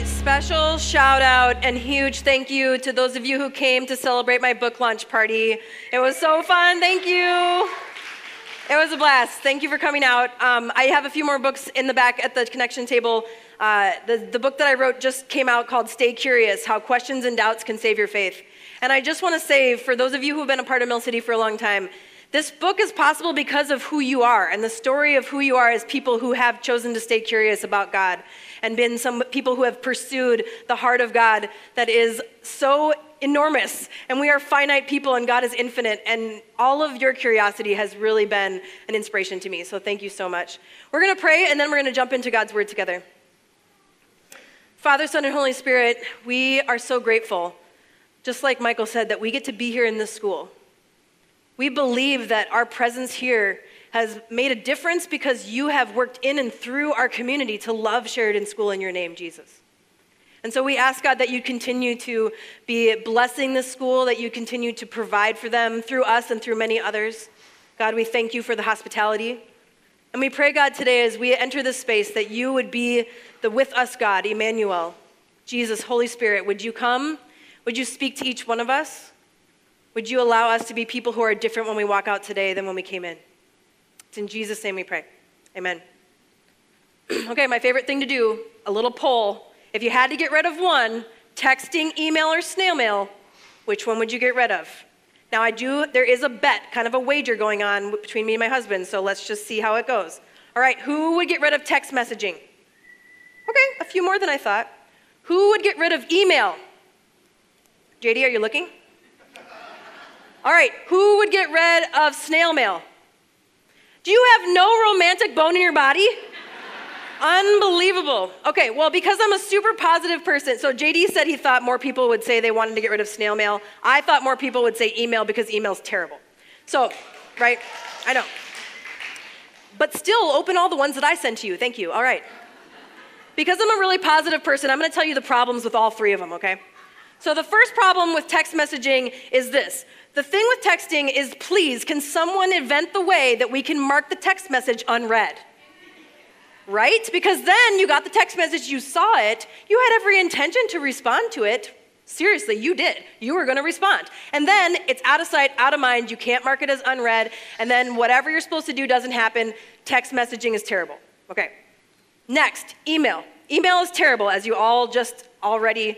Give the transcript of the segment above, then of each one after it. a special shout out and huge thank you to those of you who came to celebrate my book launch party. It was so fun. Thank you. It was a blast. Thank you for coming out. I have a few more books in the back at the connection table. The book that I wrote just came out called Stay Curious, How Questions and Doubts Can Save Your Faith. And I just want to say, for those of you who have been a part of Mill City for a long time, this book is possible because of who you are and the story of who you are as people who have chosen to stay curious about God and been some people who have pursued the heart of God that is so enormous. And we are finite people and God is infinite. And all of your curiosity has really been an inspiration to me. So thank you so much. We're going to pray and then we're going to jump into God's word together. Father, Son, and Holy Spirit, we are so grateful, just like Michael said, that we get to be here in this school. We believe that our presence here has made a difference because you have worked in and through our community to love Sheridan School in your name, Jesus. And so we ask, God, that you continue to be blessing this school, that you continue to provide for them through us and through many others. God, we thank you for the hospitality. And we pray, God, today as we enter this space that you would be the with us God, Emmanuel, Jesus, Holy Spirit. Would you come? Would you speak to each one of us? Would you allow us to be people who are different when we walk out today than when we came in? It's in Jesus' name we pray. Amen. Okay, my favorite thing to do, a little poll. If you had to get rid of one, texting, email, or snail mail, which one would you get rid of? Now there is a bet, kind of a wager going on between me and my husband, so let's just see how it goes. All right, who would get rid of text messaging? Okay, a few more than I thought. Who would get rid of email? JD, are you looking? All right, who would get rid of snail mail? Do you have no romantic bone in your body? Unbelievable. Okay, well, because I'm a super positive person, so JD said he thought more people would say they wanted to get rid of snail mail. I thought more people would say email because email's terrible. So, right, I know. But still, open all the ones that I sent to you. Thank you, all right. Because I'm a really positive person, I'm gonna tell you the problems with all three of them, okay? So the first problem with text messaging is this. The thing with texting is, please, can someone invent the way that we can mark the text message unread? Right? Because then you got the text message, you saw it, you had every intention to respond to it. Seriously, you did. You were going to respond. And then it's out of sight, out of mind, you can't mark it as unread, and then whatever you're supposed to do doesn't happen. Text messaging is terrible. Okay. Next, email. Email is terrible, as you all just already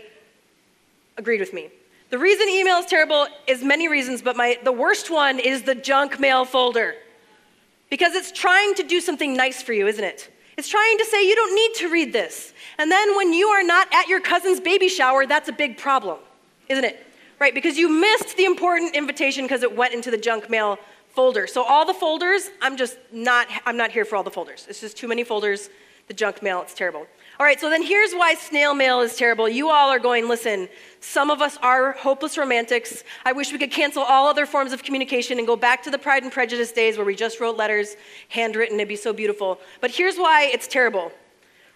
agreed with me. The reason email is terrible is many reasons, but the worst one is the junk mail folder. Because it's trying to do something nice for you, isn't it? It's trying to say, you don't need to read this. And then when you are not at your cousin's baby shower, that's a big problem, isn't it? Right, because you missed the important invitation because it went into the junk mail folder. So all the folders, I'm not here for all the folders. It's just too many folders. The junk mail, it's terrible. All right, so then here's why snail mail is terrible. You all are going, listen, some of us are hopeless romantics. I wish we could cancel all other forms of communication and go back to the Pride and Prejudice days where we just wrote letters, handwritten, it'd be so beautiful. But here's why it's terrible.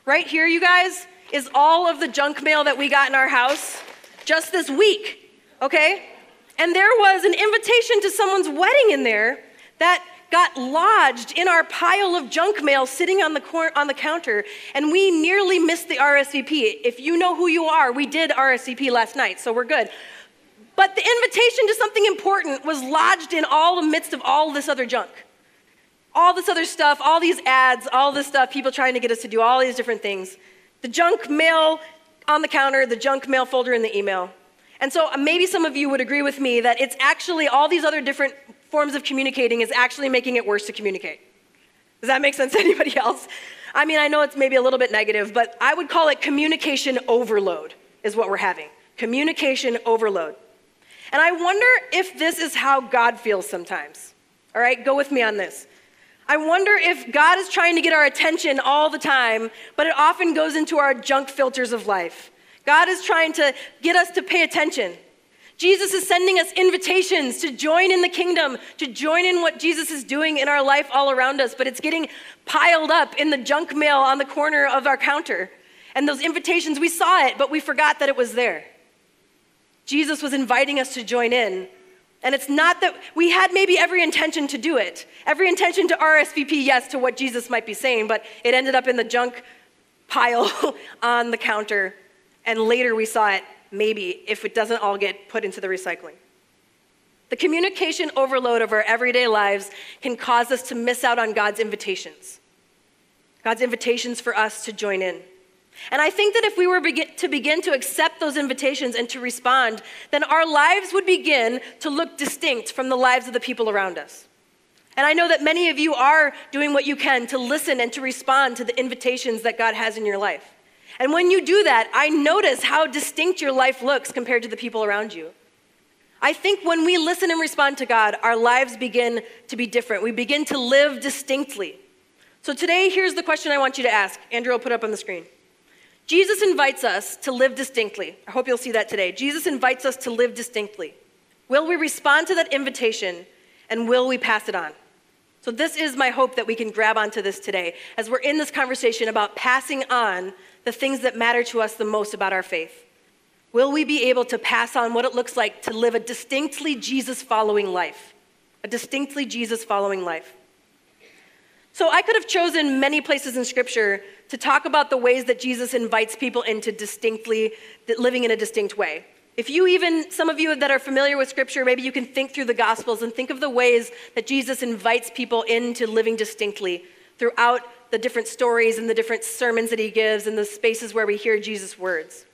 Right here, you guys, is all of the junk mail that we got in our house just this week, okay? And there was an invitation to someone's wedding in there that got lodged in our pile of junk mail sitting on the counter, and we nearly missed the RSVP. If you know who you are, we did RSVP last night, so we're good. But the invitation to something important was lodged in all the midst of all this other junk. All this other stuff, all these ads, all this stuff, people trying to get us to do all these different things. The junk mail on the counter, the junk mail folder in the email. And so maybe some of you would agree with me that it's actually all these other different forms of communicating is actually making it worse to communicate. Does that make sense to anybody else? I mean, I know it's maybe a little bit negative, but I would call it communication overload is what we're having. Communication overload. And I wonder if this is how God feels sometimes. All right, go with me on this. I wonder if God is trying to get our attention all the time, but it often goes into our junk filters of life. God is trying to get us to pay attention. Jesus is sending us invitations to join in the kingdom, to join in what Jesus is doing in our life all around us, but it's getting piled up in the junk mail on the corner of our counter. And those invitations, we saw it, but we forgot that it was there. Jesus was inviting us to join in. And it's not that we had maybe every intention to do it, every intention to RSVP yes to what Jesus might be saying, but it ended up in the junk pile on the counter and later we saw it, maybe, if it doesn't all get put into the recycling. The communication overload of our everyday lives can cause us to miss out on God's invitations for us to join in. And I think that if we were to begin to accept those invitations and to respond, then our lives would begin to look distinct from the lives of the people around us. And I know that many of you are doing what you can to listen and to respond to the invitations that God has in your life. And when you do that, I notice how distinct your life looks compared to the people around you. I think when we listen and respond to God, our lives begin to be different. We begin to live distinctly. So today, here's the question I want you to ask. Andrew will put up on the screen. Jesus invites us to live distinctly. I hope you'll see that today. Jesus invites us to live distinctly. Will we respond to that invitation, and will we pass it on? So this is my hope that we can grab onto this today as we're in this conversation about passing on the things that matter to us the most about our faith. Will we be able to pass on what it looks like to live a distinctly Jesus-following life? A distinctly Jesus-following life. So I could have chosen many places in Scripture to talk about the ways that Jesus invites people into distinctly, living in a distinct way. If you even, some of you that are familiar with Scripture, maybe you can think through the Gospels and think of the ways that Jesus invites people into living distinctly throughout the different stories and the different sermons that he gives and the spaces where we hear Jesus' words.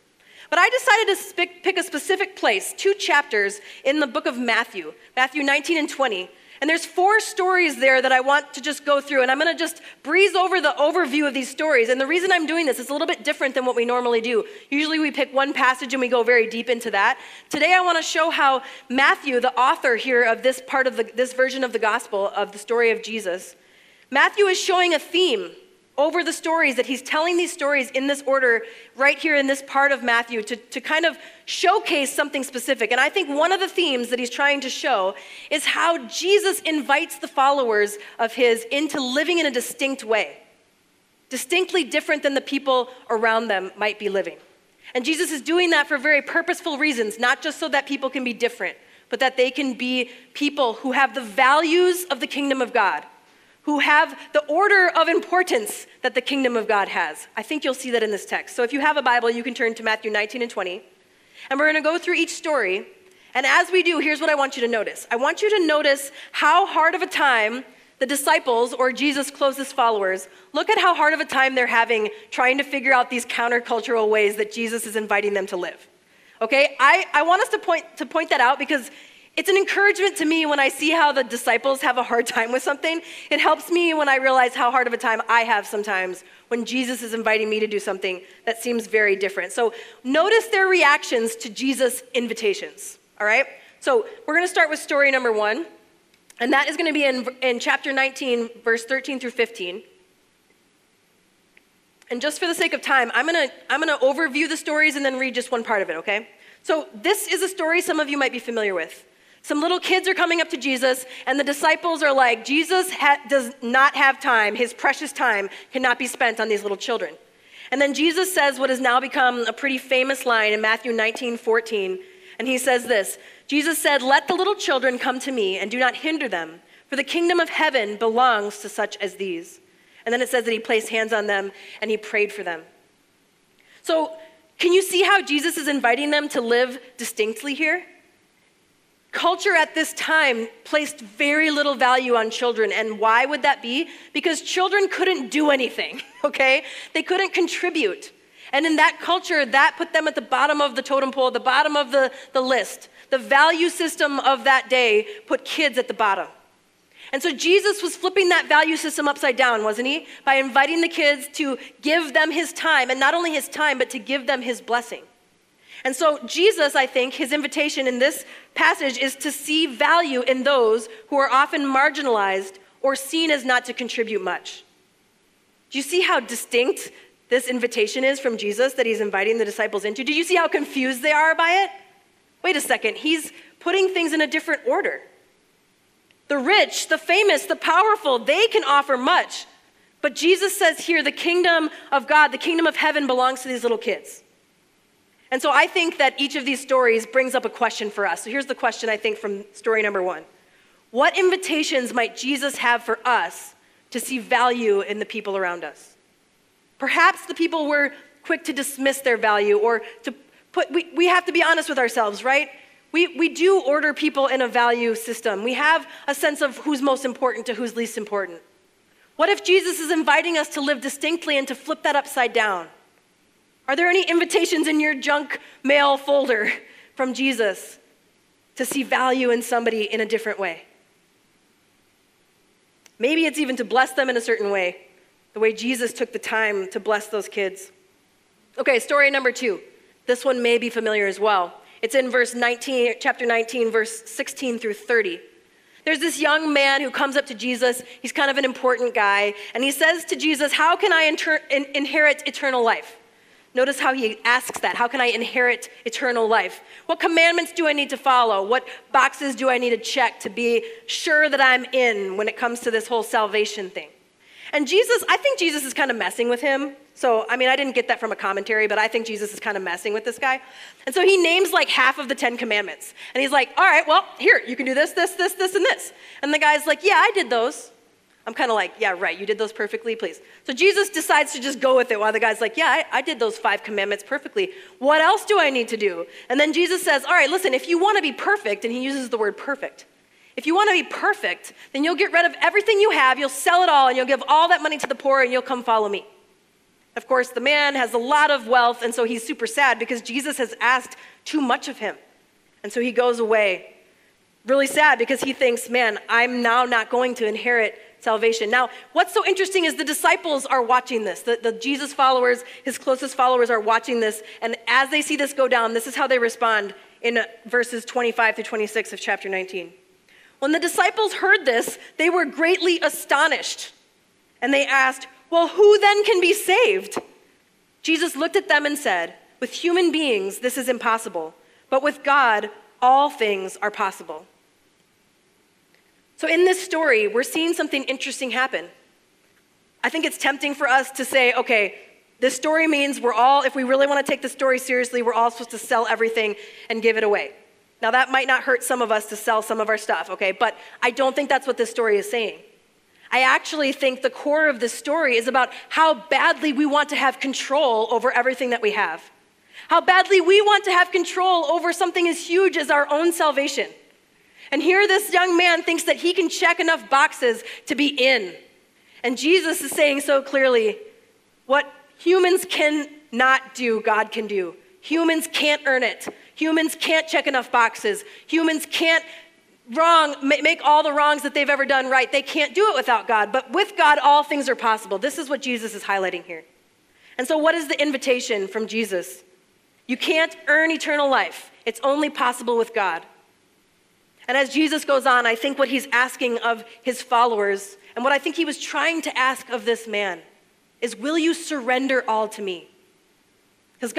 But I decided to pick a specific place, 2 chapters in the book of Matthew, Matthew 19 and 20. And there's 4 stories there that I want to just go through, and I'm going to just breeze over the overview of these stories. And the reason I'm doing this is a little bit different than what we normally do. Usually we pick one passage and we go very deep into that. Today I want to show how Matthew, the author here of this part of this version of the gospel of the story of Jesus, Matthew is showing a theme over the stories that he's telling these stories in this order right here in this part of Matthew to kind of showcase something specific. And I think one of the themes that he's trying to show is how Jesus invites the followers of his into living in a distinct way, distinctly different than the people around them might be living. And Jesus is doing that for very purposeful reasons, not just so that people can be different, but that they can be people who have the values of the kingdom of God, who have the order of importance that the kingdom of God has. I think you'll see that in this text. So if you have a Bible, you can turn to Matthew 19 and 20. And we're going to go through each story. And as we do, here's what I want you to notice. I want you to notice how hard of a time the disciples, or Jesus' closest followers, look at how hard of a time they're having trying to figure out these countercultural ways that Jesus is inviting them to live. Okay? I want us to point that out because it's an encouragement to me when I see how the disciples have a hard time with something. It helps me when I realize how hard of a time I have sometimes when Jesus is inviting me to do something that seems very different. So notice their reactions to Jesus' invitations, all right? So we're going to start with story number 1, and that is going to be in chapter 19, verse 13 through 15. And just for the sake of time, I'm going to overview the stories and then read just one part of it, okay? So this is a story some of you might be familiar with. Some little kids are coming up to Jesus, and the disciples are like, Jesus does not have time. His precious time cannot be spent on these little children. And then Jesus says what has now become a pretty famous line in Matthew 19:14, and he says this, Jesus said, "Let the little children come to me, and do not hinder them, for the kingdom of heaven belongs to such as these." And then it says that he placed hands on them, and he prayed for them. So can you see how Jesus is inviting them to live distinctly here? Culture at this time placed very little value on children, and why would that be? Because children couldn't do anything, okay? They couldn't contribute. And in that culture, that put them at the bottom of the totem pole, the bottom of the list. The value system of that day put kids at the bottom. And so Jesus was flipping that value system upside down, wasn't he? By inviting the kids to give them his time, and not only his time, but to give them his blessing. And so Jesus, I think, his invitation in this passage is to see value in those who are often marginalized or seen as not to contribute much. Do you see how distinct this invitation is from Jesus that he's inviting the disciples into? Do you see how confused they are by it? Wait a second, he's putting things in a different order. The rich, the famous, the powerful, they can offer much. But Jesus says here, the kingdom of God, the kingdom of heaven belongs to these little kids. And so I think that each of these stories brings up a question for us. So here's the question, I think, from story number 1. What invitations might Jesus have for us to see value in the people around us? Perhaps the people we're quick to dismiss their value or to put, we have to be honest with ourselves, right? We do order people in a value system. We have a sense of who's most important to who's least important. What if Jesus is inviting us to live distinctly and to flip that upside down? Are there any invitations in your junk mail folder from Jesus to see value in somebody in a different way? Maybe it's even to bless them in a certain way, the way Jesus took the time to bless those kids. Okay, story number 2. This one may be familiar as well. It's in verse 19, chapter 19, verse 16 through 30. There's this young man who comes up to Jesus. He's kind of an important guy. And he says to Jesus, how can I inherit eternal life? Notice how he asks that. How can I inherit eternal life? What commandments do I need to follow? What boxes do I need to check to be sure that I'm in when it comes to this whole salvation thing? And Jesus, I think Jesus is kind of messing with him. So, I mean, I didn't get that from a commentary, but I think Jesus is kind of messing with this guy. And so he names like half of the 10 commandments. And he's like, all right, well, here, you can do this, this, this, this, and this. And the guy's like, yeah, I did those. I'm kind of like, yeah, right, you did those perfectly, please. So Jesus decides to just go with it while the guy's like, yeah, I did those 5 commandments perfectly. What else do I need to do? And then Jesus says, all right, listen, if you want to be perfect, and he uses the word perfect, if you want to be perfect, then you'll get rid of everything you have, you'll sell it all, and you'll give all that money to the poor, and you'll come follow me. Of course, the man has a lot of wealth, and so he's super sad because Jesus has asked too much of him. And so he goes away really sad because he thinks, man, I'm now not going to inherit salvation. Now, what's so interesting is the disciples are watching this. The Jesus followers, his closest followers are watching this. And as they see this go down, this is how they respond in verses 25 through 26 of chapter 19. When the disciples heard this, they were greatly astonished. And they asked, well, who then can be saved? Jesus looked at them and said, with human beings, this is impossible, but with God, all things are possible. So in this story, we're seeing something interesting happen. I think it's tempting for us to say, okay, this story means we're all, if we really want to take the story seriously, we're all supposed to sell everything and give it away. Now that might not hurt some of us to sell some of our stuff, okay? But I don't think that's what this story is saying. I actually think the core of this story is about how badly we want to have control over everything that we have. How badly we want to have control over something as huge as our own salvation. And here this young man thinks that he can check enough boxes to be in. And Jesus is saying so clearly, what humans cannot do, God can do. Humans can't earn it. Humans can't check enough boxes. Humans can't make all the wrongs that they've ever done right. They can't do it without God, but with God, all things are possible. This is what Jesus is highlighting here. And so what is the invitation from Jesus? You can't earn eternal life. It's only possible with God. And as Jesus goes on, I think what he's asking of his followers, and what I think he was trying to ask of this man, is will you surrender all to me? Because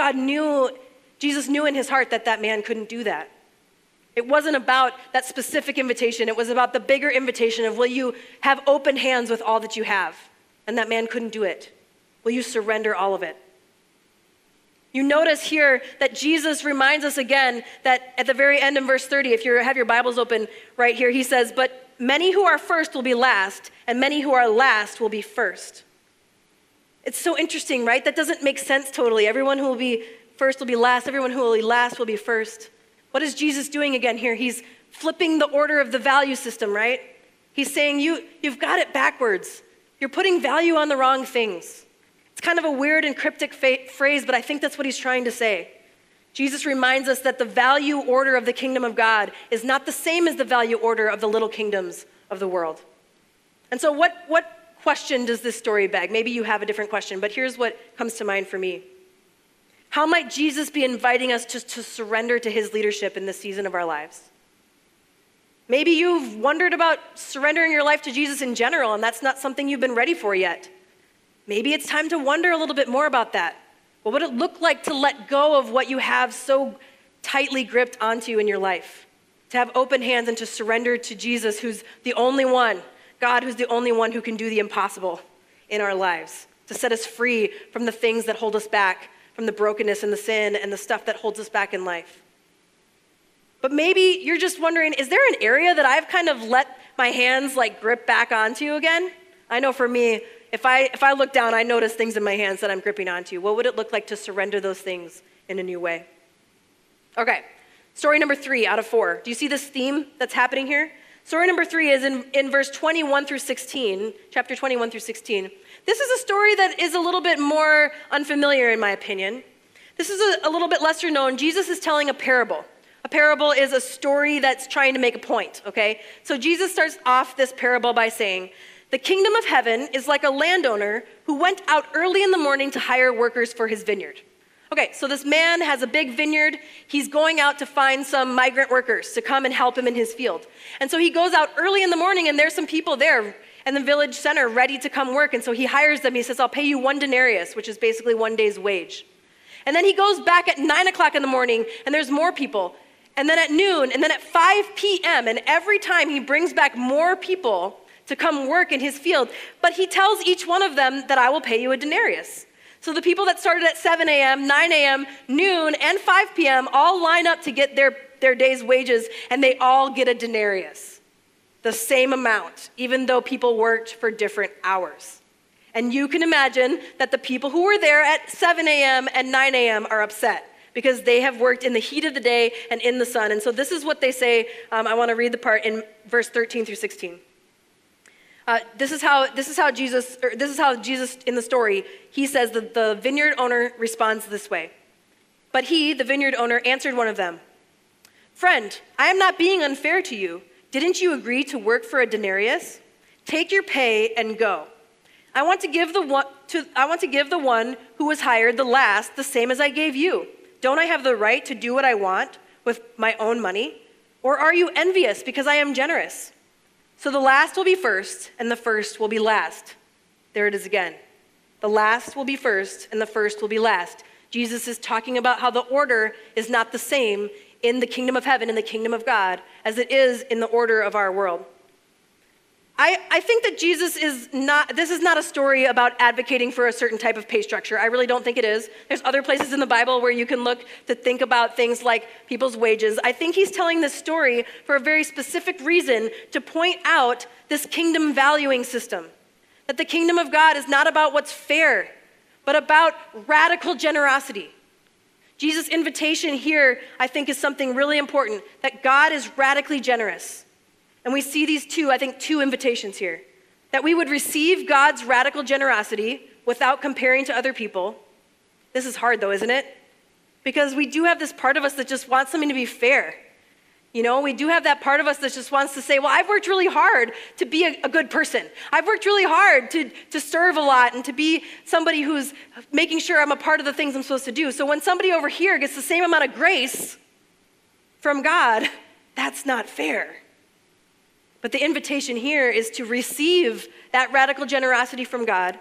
Jesus knew in his heart that that man couldn't do that. It wasn't about that specific invitation. It was about the bigger invitation of will you have open hands with all that you have? And that man couldn't do it. Will you surrender all of it? You notice here that Jesus reminds us again that at the very end in verse 30, if you have your Bibles open right here, he says, but many who are first will be last, and many who are last will be first. It's so interesting, right? That doesn't make sense totally. Everyone who will be first will be last. Everyone who will be last will be first. What is Jesus doing again here? He's flipping the order of the value system, right? He's saying, you've got it backwards. You're putting value on the wrong things. It's kind of a weird and cryptic phrase, but I think that's what he's trying to say. Jesus reminds us that the value order of the kingdom of God is not the same as the value order of the little kingdoms of the world. And so what question does this story beg? Maybe you have a different question, but here's what comes to mind for me. How might Jesus be inviting us just to surrender to his leadership in this season of our lives? Maybe you've wondered about surrendering your life to Jesus in general, and that's not something you've been ready for yet. Maybe it's time to wonder a little bit more about that. What would it look like to let go of what you have so tightly gripped onto in your life? To have open hands and to surrender to Jesus, who's the only one, God, who's the only one who can do the impossible in our lives, to set us free from the things that hold us back, from the brokenness and the sin and the stuff that holds us back in life. But maybe you're just wondering, is there an area that I've kind of let my hands like grip back onto again? I know for me, If I look down, I notice things in my hands that I'm gripping onto. What would it look like to surrender those things in a new way? Okay, story number 3 out of 4. Do you see this theme that's happening here? Story number 3 is in verse 21 through 16, chapter 21 through 16. This is a story that is a little bit more unfamiliar in my opinion. This is a little bit lesser known. Jesus is telling a parable. A parable is a story that's trying to make a point, okay? So Jesus starts off this parable by saying, "The kingdom of heaven is like a landowner who went out early in the morning to hire workers for his vineyard." Okay, so this man has a big vineyard. He's going out to find some migrant workers to come and help him in his field. And so he goes out early in the morning, and there's some people there in the village center ready to come work. And so he hires them. He says, "I'll pay you 1 denarius, which is basically 1 day's wage." And then he goes back at 9 o'clock in the morning, and there's more people. And then at noon, and then at 5 p.m., and every time he brings back more people to come work in his field. But he tells each one of them that, "I will pay you 1 denarius. So the people that started at 7 a.m., 9 a.m., noon, and 5 p.m. all line up to get their day's wages, and they all get 1 denarius, the same amount, even though people worked for different hours. And you can imagine that the people who were there at 7 a.m. and 9 a.m. are upset because they have worked in the heat of the day and in the sun. And so this is what they say. I want to read the part in verse 13 through 16. This is how Jesus in the story, he says that the vineyard owner responds this way. "But he, the vineyard owner, answered one of them, 'Friend, I am not being unfair to you. Didn't you agree to work for 1 denarius? Take your pay and go. I want to give the one who was hired the last the same as I gave you. Don't I have the right to do what I want with my own money? Or are you envious because I am generous? So the last will be first, and the first will be last.'" There it is again. The last will be first, and the first will be last. Jesus is talking about how the order is not the same in the kingdom of heaven, in the kingdom of God, as it is in the order of our world. I think that this is not a story about advocating for a certain type of pay structure. I really don't think it is. There's other places in the Bible where you can look to think about things like people's wages. I think he's telling this story for a very specific reason, to point out this kingdom valuing system. That the kingdom of God is not about what's fair, but about radical generosity. Jesus' invitation here, I think, is something really important, that God is radically generous. And we see these two invitations here. That we would receive God's radical generosity without comparing to other people. This is hard though, isn't it? Because we do have this part of us that just wants something to be fair. You know, we do have that part of us that just wants to say, well, I've worked really hard to be a good person. I've worked really hard to serve a lot and to be somebody who's making sure I'm a part of the things I'm supposed to do. So when somebody over here gets the same amount of grace from God, that's not fair. But the invitation here is to receive that radical generosity from God,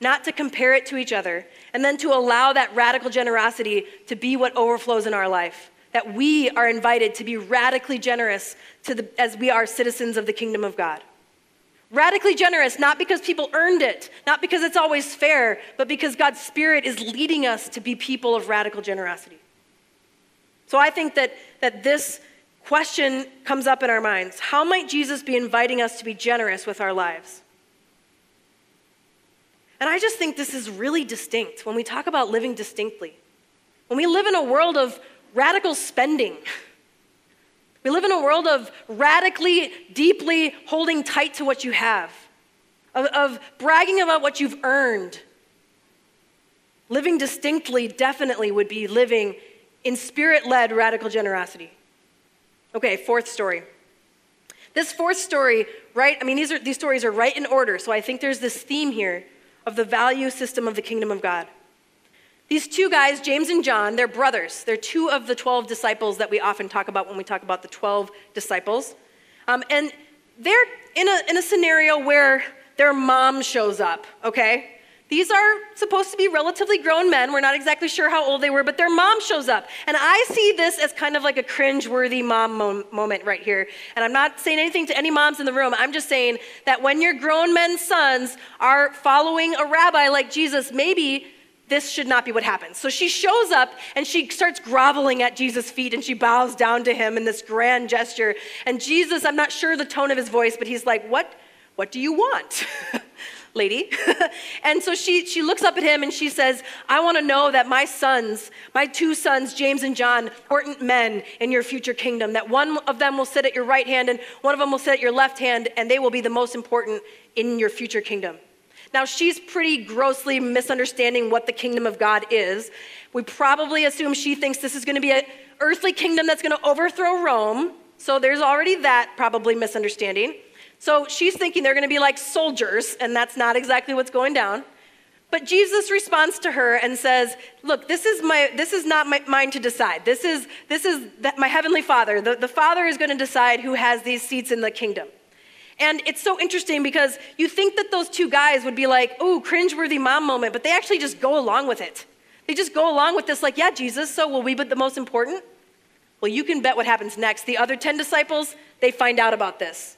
not to compare it to each other, and then to allow that radical generosity to be what overflows in our life, that we are invited to be radically generous as we are citizens of the kingdom of God. Radically generous, not because people earned it, not because it's always fair, but because God's Spirit is leading us to be people of radical generosity. So I think that this question comes up in our minds. How might Jesus be inviting us to be generous with our lives? And I just think this is really distinct when we talk about living distinctly. When we live in a world of radical spending, we live in a world of radically, deeply holding tight to what you have, of bragging about what you've earned. Living distinctly definitely would be living in Spirit-led radical generosity. Okay, 4th story. This 4th story, right? I mean, these stories are right in order, so I think there's this theme here of the value system of the kingdom of God. These two guys, James and John, they're brothers. They're two of the 12 disciples that we often talk about when we talk about the 12 disciples. And they're in a scenario where their mom shows up, okay? These are supposed to be relatively grown men. We're not exactly sure how old they were, but their mom shows up. And I see this as kind of like a cringe-worthy mom moment right here. And I'm not saying anything to any moms in the room. I'm just saying that when your grown men's sons are following a rabbi like Jesus, maybe this should not be what happens. So she shows up and she starts groveling at Jesus' feet and she bows down to him in this grand gesture. And Jesus, I'm not sure the tone of his voice, but he's like, what do you want? lady. And so she looks up at him and she says, I want to know that my two sons, James and John, important men in your future kingdom, that one of them will sit at your right hand and one of them will sit at your left hand, and they will be the most important in your future kingdom. Now, she's pretty grossly misunderstanding what the kingdom of God is. We probably assume she thinks this is going to be an earthly kingdom that's going to overthrow Rome. So there's already that probably misunderstanding. So she's thinking they're going to be like soldiers, and that's not exactly what's going down. But Jesus responds to her and says, look, this is not mine to decide. This is my heavenly Father. The Father is going to decide who has these seats in the kingdom. And it's so interesting because you think that those two guys would be like, ooh, cringeworthy mom moment, but they actually just go along with it. They just go along with this like, yeah, Jesus, so will we be the most important? Well, you can bet what happens next. The other 10 disciples, they find out about this.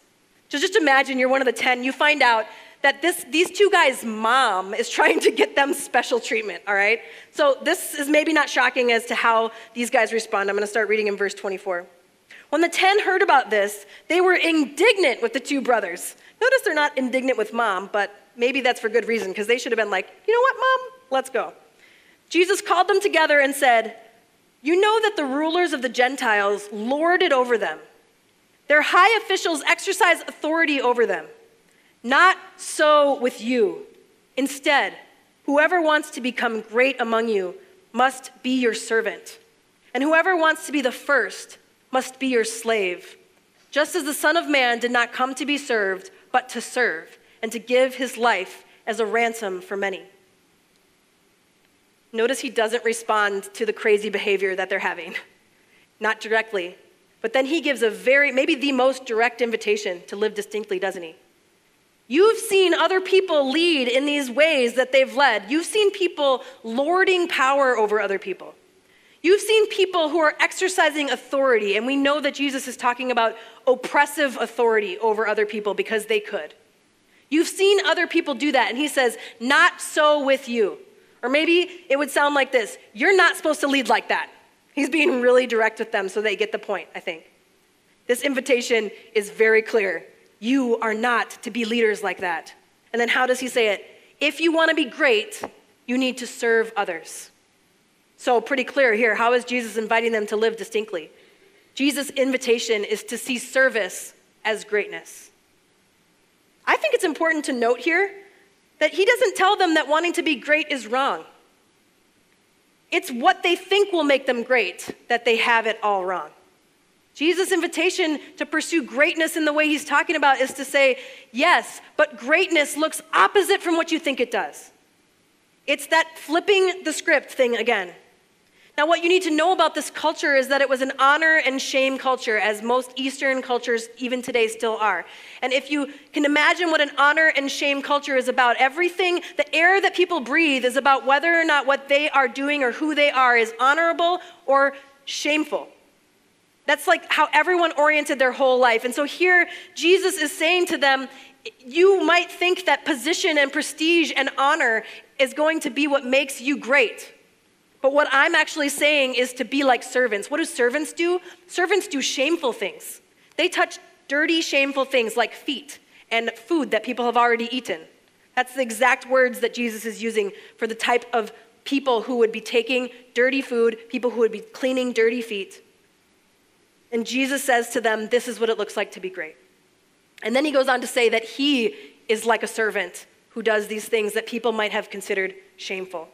So just imagine you're one of the 10. You find out that these two guys' mom is trying to get them special treatment, all right? So this is maybe not shocking as to how these guys respond. I'm going to start reading in verse 24. When the 10 heard about this, they were indignant with the two brothers. Notice they're not indignant with mom, but maybe that's for good reason, because they should have been like, you know what, mom? Let's go. Jesus called them together and said, you know that the rulers of the Gentiles lord it over them. Their high officials exercise authority over them. Not so with you. Instead, whoever wants to become great among you must be your servant. And whoever wants to be the first must be your slave, just as the Son of Man did not come to be served, but to serve, and to give his life as a ransom for many. Notice he doesn't respond to the crazy behavior that they're having, not directly, but then he gives a maybe the most direct invitation to live distinctly, doesn't he? You've seen other people lead in these ways that they've led. You've seen people lording power over other people. You've seen people who are exercising authority, and we know that Jesus is talking about oppressive authority over other people because they could. You've seen other people do that, and he says, not so with you. Or maybe it would sound like this, you're not supposed to lead like that. He's being really direct with them so they get the point, I think. This invitation is very clear. You are not to be leaders like that. And then how does he say it? If you want to be great, you need to serve others. So pretty clear here, how is Jesus inviting them to live distinctly? Jesus' invitation is to see service as greatness. I think it's important to note here that he doesn't tell them that wanting to be great is wrong. It's what they think will make them great that they have it all wrong. Jesus' invitation to pursue greatness in the way he's talking about is to say, yes, but greatness looks opposite from what you think it does. It's that flipping the script thing again. Now, what you need to know about this culture is that it was an honor and shame culture, as most Eastern cultures even today still are. And if you can imagine what an honor and shame culture is about, everything, the air that people breathe is about whether or not what they are doing or who they are is honorable or shameful. That's like how everyone oriented their whole life. And so here, Jesus is saying to them, you might think that position and prestige and honor is going to be what makes you great. But what I'm actually saying is to be like servants. What do servants do? Servants do shameful things. They touch dirty, shameful things like feet and food that people have already eaten. That's the exact words that Jesus is using for the type of people who would be taking dirty food, people who would be cleaning dirty feet. And Jesus says to them, this is what it looks like to be great. And then he goes on to say that he is like a servant who does these things that people might have considered shameful.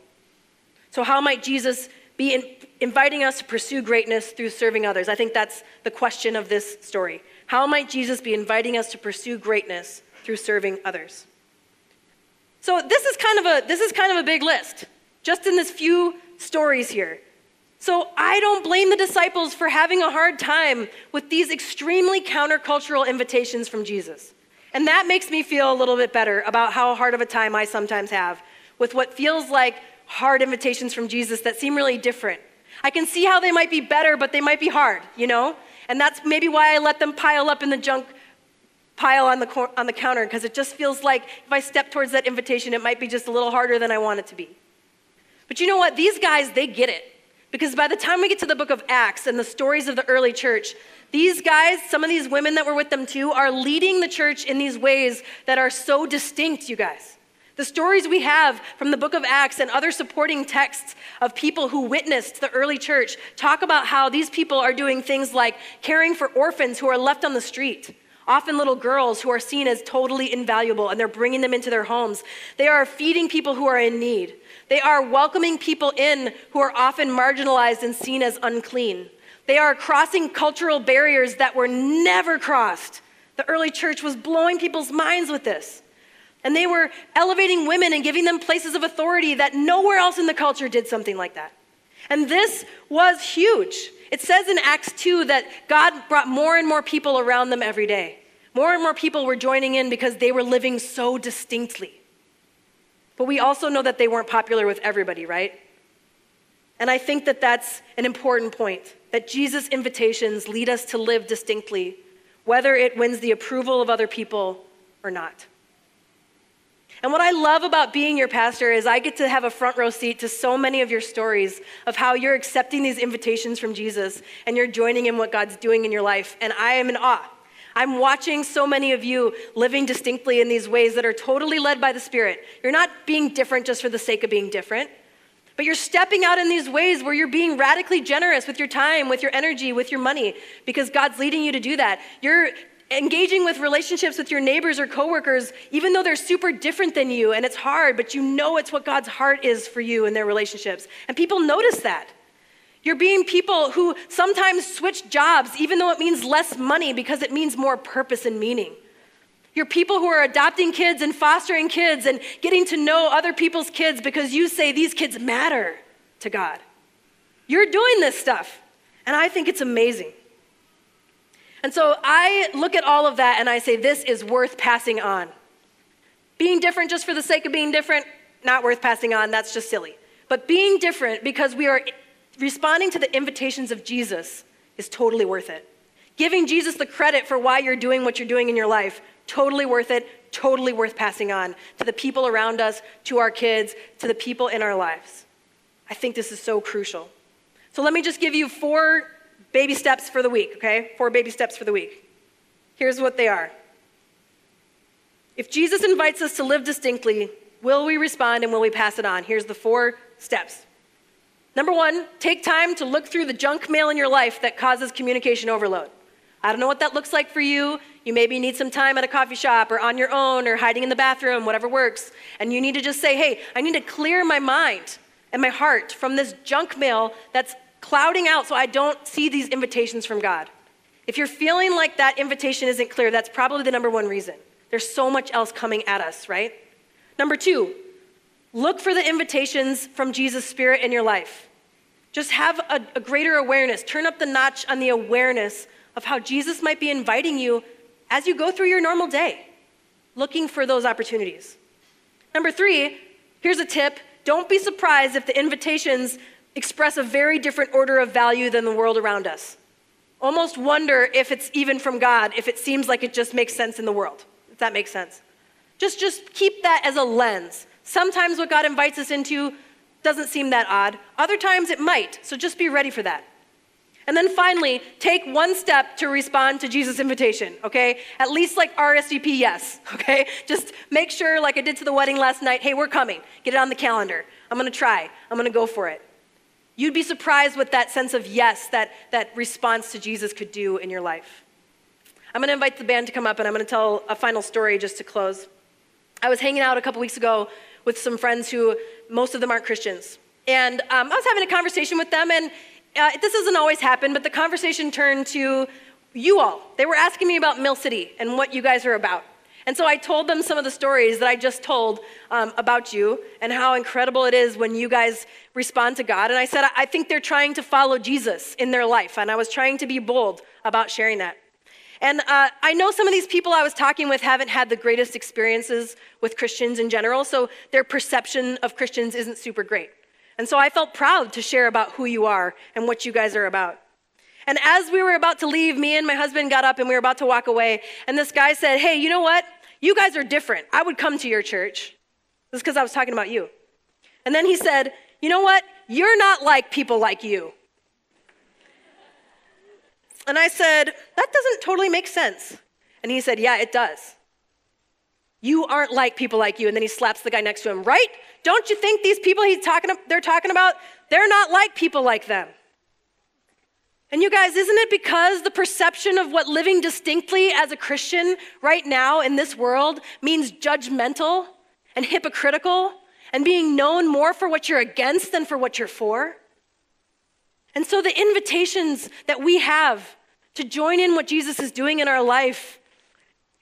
So how might Jesus be inviting us to pursue greatness through serving others? I think that's the question of this story. How might Jesus be inviting us to pursue greatness through serving others? So this is kind of a big list, just in this few stories here. So I don't blame the disciples for having a hard time with these extremely countercultural invitations from Jesus. And that makes me feel a little bit better about how hard of a time I sometimes have with what feels like hard invitations from Jesus that seem really different. I can see how they might be better, but they might be hard, you know? And that's maybe why I let them pile up in the junk pile on the counter, because it just feels like if I step towards that invitation, it might be just a little harder than I want it to be. But you know what? These guys, they get it. Because by the time we get to the book of Acts and the stories of the early church, these guys, some of these women that were with them too, are leading the church in these ways that are so distinct, you guys. The stories we have from the book of Acts and other supporting texts of people who witnessed the early church talk about how these people are doing things like caring for orphans who are left on the street, often little girls who are seen as totally invaluable, and they're bringing them into their homes. They are feeding people who are in need. They are welcoming people in who are often marginalized and seen as unclean. They are crossing cultural barriers that were never crossed. The early church was blowing people's minds with this. And they were elevating women and giving them places of authority that nowhere else in the culture did something like that. And this was huge. It says in Acts 2 that God brought more and more people around them every day. More and more people were joining in because they were living so distinctly. But we also know that they weren't popular with everybody, right? And I think that that's an important point, that Jesus' invitations lead us to live distinctly, whether it wins the approval of other people or not. And what I love about being your pastor is I get to have a front row seat to so many of your stories of how you're accepting these invitations from Jesus and you're joining in what God's doing in your life. And I am in awe. I'm watching so many of you living distinctly in these ways that are totally led by the Spirit. You're not being different just for the sake of being different, but you're stepping out in these ways where you're being radically generous with your time, with your energy, with your money, because God's leading you to do that. You're engaging with relationships with your neighbors or coworkers, even though they're super different than you and it's hard, but you know it's what God's heart is for you in their relationships. And people notice that. You're being people who sometimes switch jobs, even though it means less money, because it means more purpose and meaning. You're people who are adopting kids and fostering kids and getting to know other people's kids because you say these kids matter to God. You're doing this stuff, and I think it's amazing. And so I look at all of that and I say, this is worth passing on. Being different just for the sake of being different, not worth passing on, that's just silly. But being different because we are responding to the invitations of Jesus is totally worth it. Giving Jesus the credit for why you're doing what you're doing in your life, totally worth it, totally worth passing on to the people around us, to our kids, to the people in our lives. I think this is so crucial. So let me just give you four baby steps for the week, okay? Four baby steps for the week. Here's what they are. If Jesus invites us to live distinctly, will we respond and will we pass it on? Here's the 4 steps. Number 1, take time to look through the junk mail in your life that causes communication overload. I don't know what that looks like for you. You maybe need some time at a coffee shop or on your own or hiding in the bathroom, whatever works. And you need to just say, hey, I need to clear my mind and my heart from this junk mail that's clouding out so I don't see these invitations from God. If you're feeling like that invitation isn't clear, that's probably the number 1 reason. There's so much else coming at us, right? Number 2, look for the invitations from Jesus' Spirit in your life. Just have a greater awareness. Turn up the notch on the awareness of how Jesus might be inviting you as you go through your normal day, looking for those opportunities. Number 3, here's a tip. Don't be surprised if the invitations express a very different order of value than the world around us. Almost wonder if it's even from God, if it seems like it just makes sense in the world, if that makes sense. Just keep that as a lens. Sometimes what God invites us into doesn't seem that odd. Other times it might, so just be ready for that. And then finally, take 1 step to respond to Jesus' invitation, okay? At least like RSVP yes, okay? Just make sure, like I did to the wedding last night, hey, we're coming. Get it on the calendar. I'm gonna try. I'm gonna go for it. You'd be surprised what that sense of yes, that response to Jesus could do in your life. I'm gonna invite the band to come up and I'm gonna tell a final story just to close. I was hanging out a couple weeks ago with some friends who, most of them aren't Christians. And I was having a conversation with them, and this doesn't always happen, but the conversation turned to you all. They were asking me about Mill City and what you guys are about. And so I told them some of the stories that I just told about you and how incredible it is when you guys respond to God. And I said, I think they're trying to follow Jesus in their life. And I was trying to be bold about sharing that. And I know some of these people I was talking with haven't had the greatest experiences with Christians in general, so their perception of Christians isn't super great. And so I felt proud to share about who you are and what you guys are about. And as we were about to leave, me and my husband got up and we were about to walk away. And this guy said, hey, you know what? You guys are different. I would come to your church. This is because I was talking about you. And then he said, you know what? You're not like people like you. And I said, that doesn't totally make sense. And he said, yeah, it does. You aren't like people like you. And then he slaps the guy next to him, right? Don't you think these people they're talking about, they're not like people like them? And you guys, isn't it because the perception of what living distinctly as a Christian right now in this world means judgmental and hypocritical and being known more for what you're against than for what you're for? And so the invitations that we have to join in what Jesus is doing in our life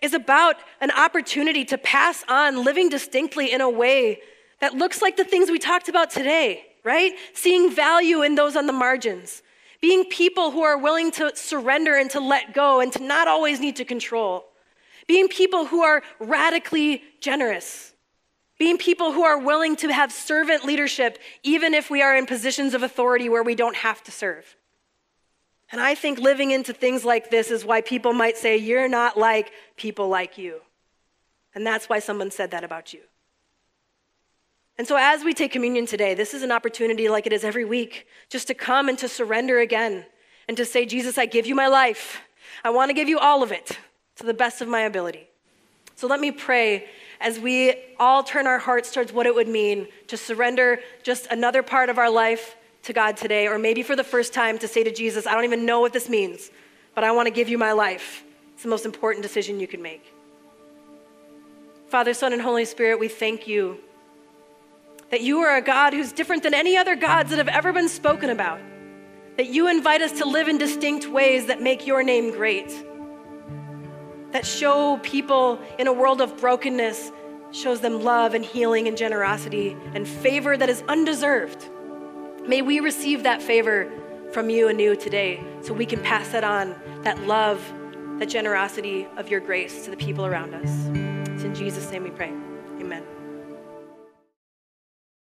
is about an opportunity to pass on living distinctly in a way that looks like the things we talked about today, right? Seeing value in those on the margins, being people who are willing to surrender and to let go and to not always need to control, being people who are radically generous, being people who are willing to have servant leadership even if we are in positions of authority where we don't have to serve. And I think living into things like this is why people might say, you're not like people like you. And that's why someone said that about you. And so as we take communion today, this is an opportunity like it is every week, just to come and to surrender again and to say, Jesus, I give you my life. I want to give you all of it to the best of my ability. So let me pray as we all turn our hearts towards what it would mean to surrender just another part of our life to God today, or maybe for the first time to say to Jesus, I don't even know what this means, but I want to give you my life. It's the most important decision you can make. Father, Son, and Holy Spirit, we thank you that you are a God who's different than any other gods that have ever been spoken about, that you invite us to live in distinct ways that make your name great, that show people in a world of brokenness, shows them love and healing and generosity and favor that is undeserved. May we receive that favor from you anew today so we can pass that on, that love, that generosity of your grace to the people around us. It's in Jesus' name we pray, amen.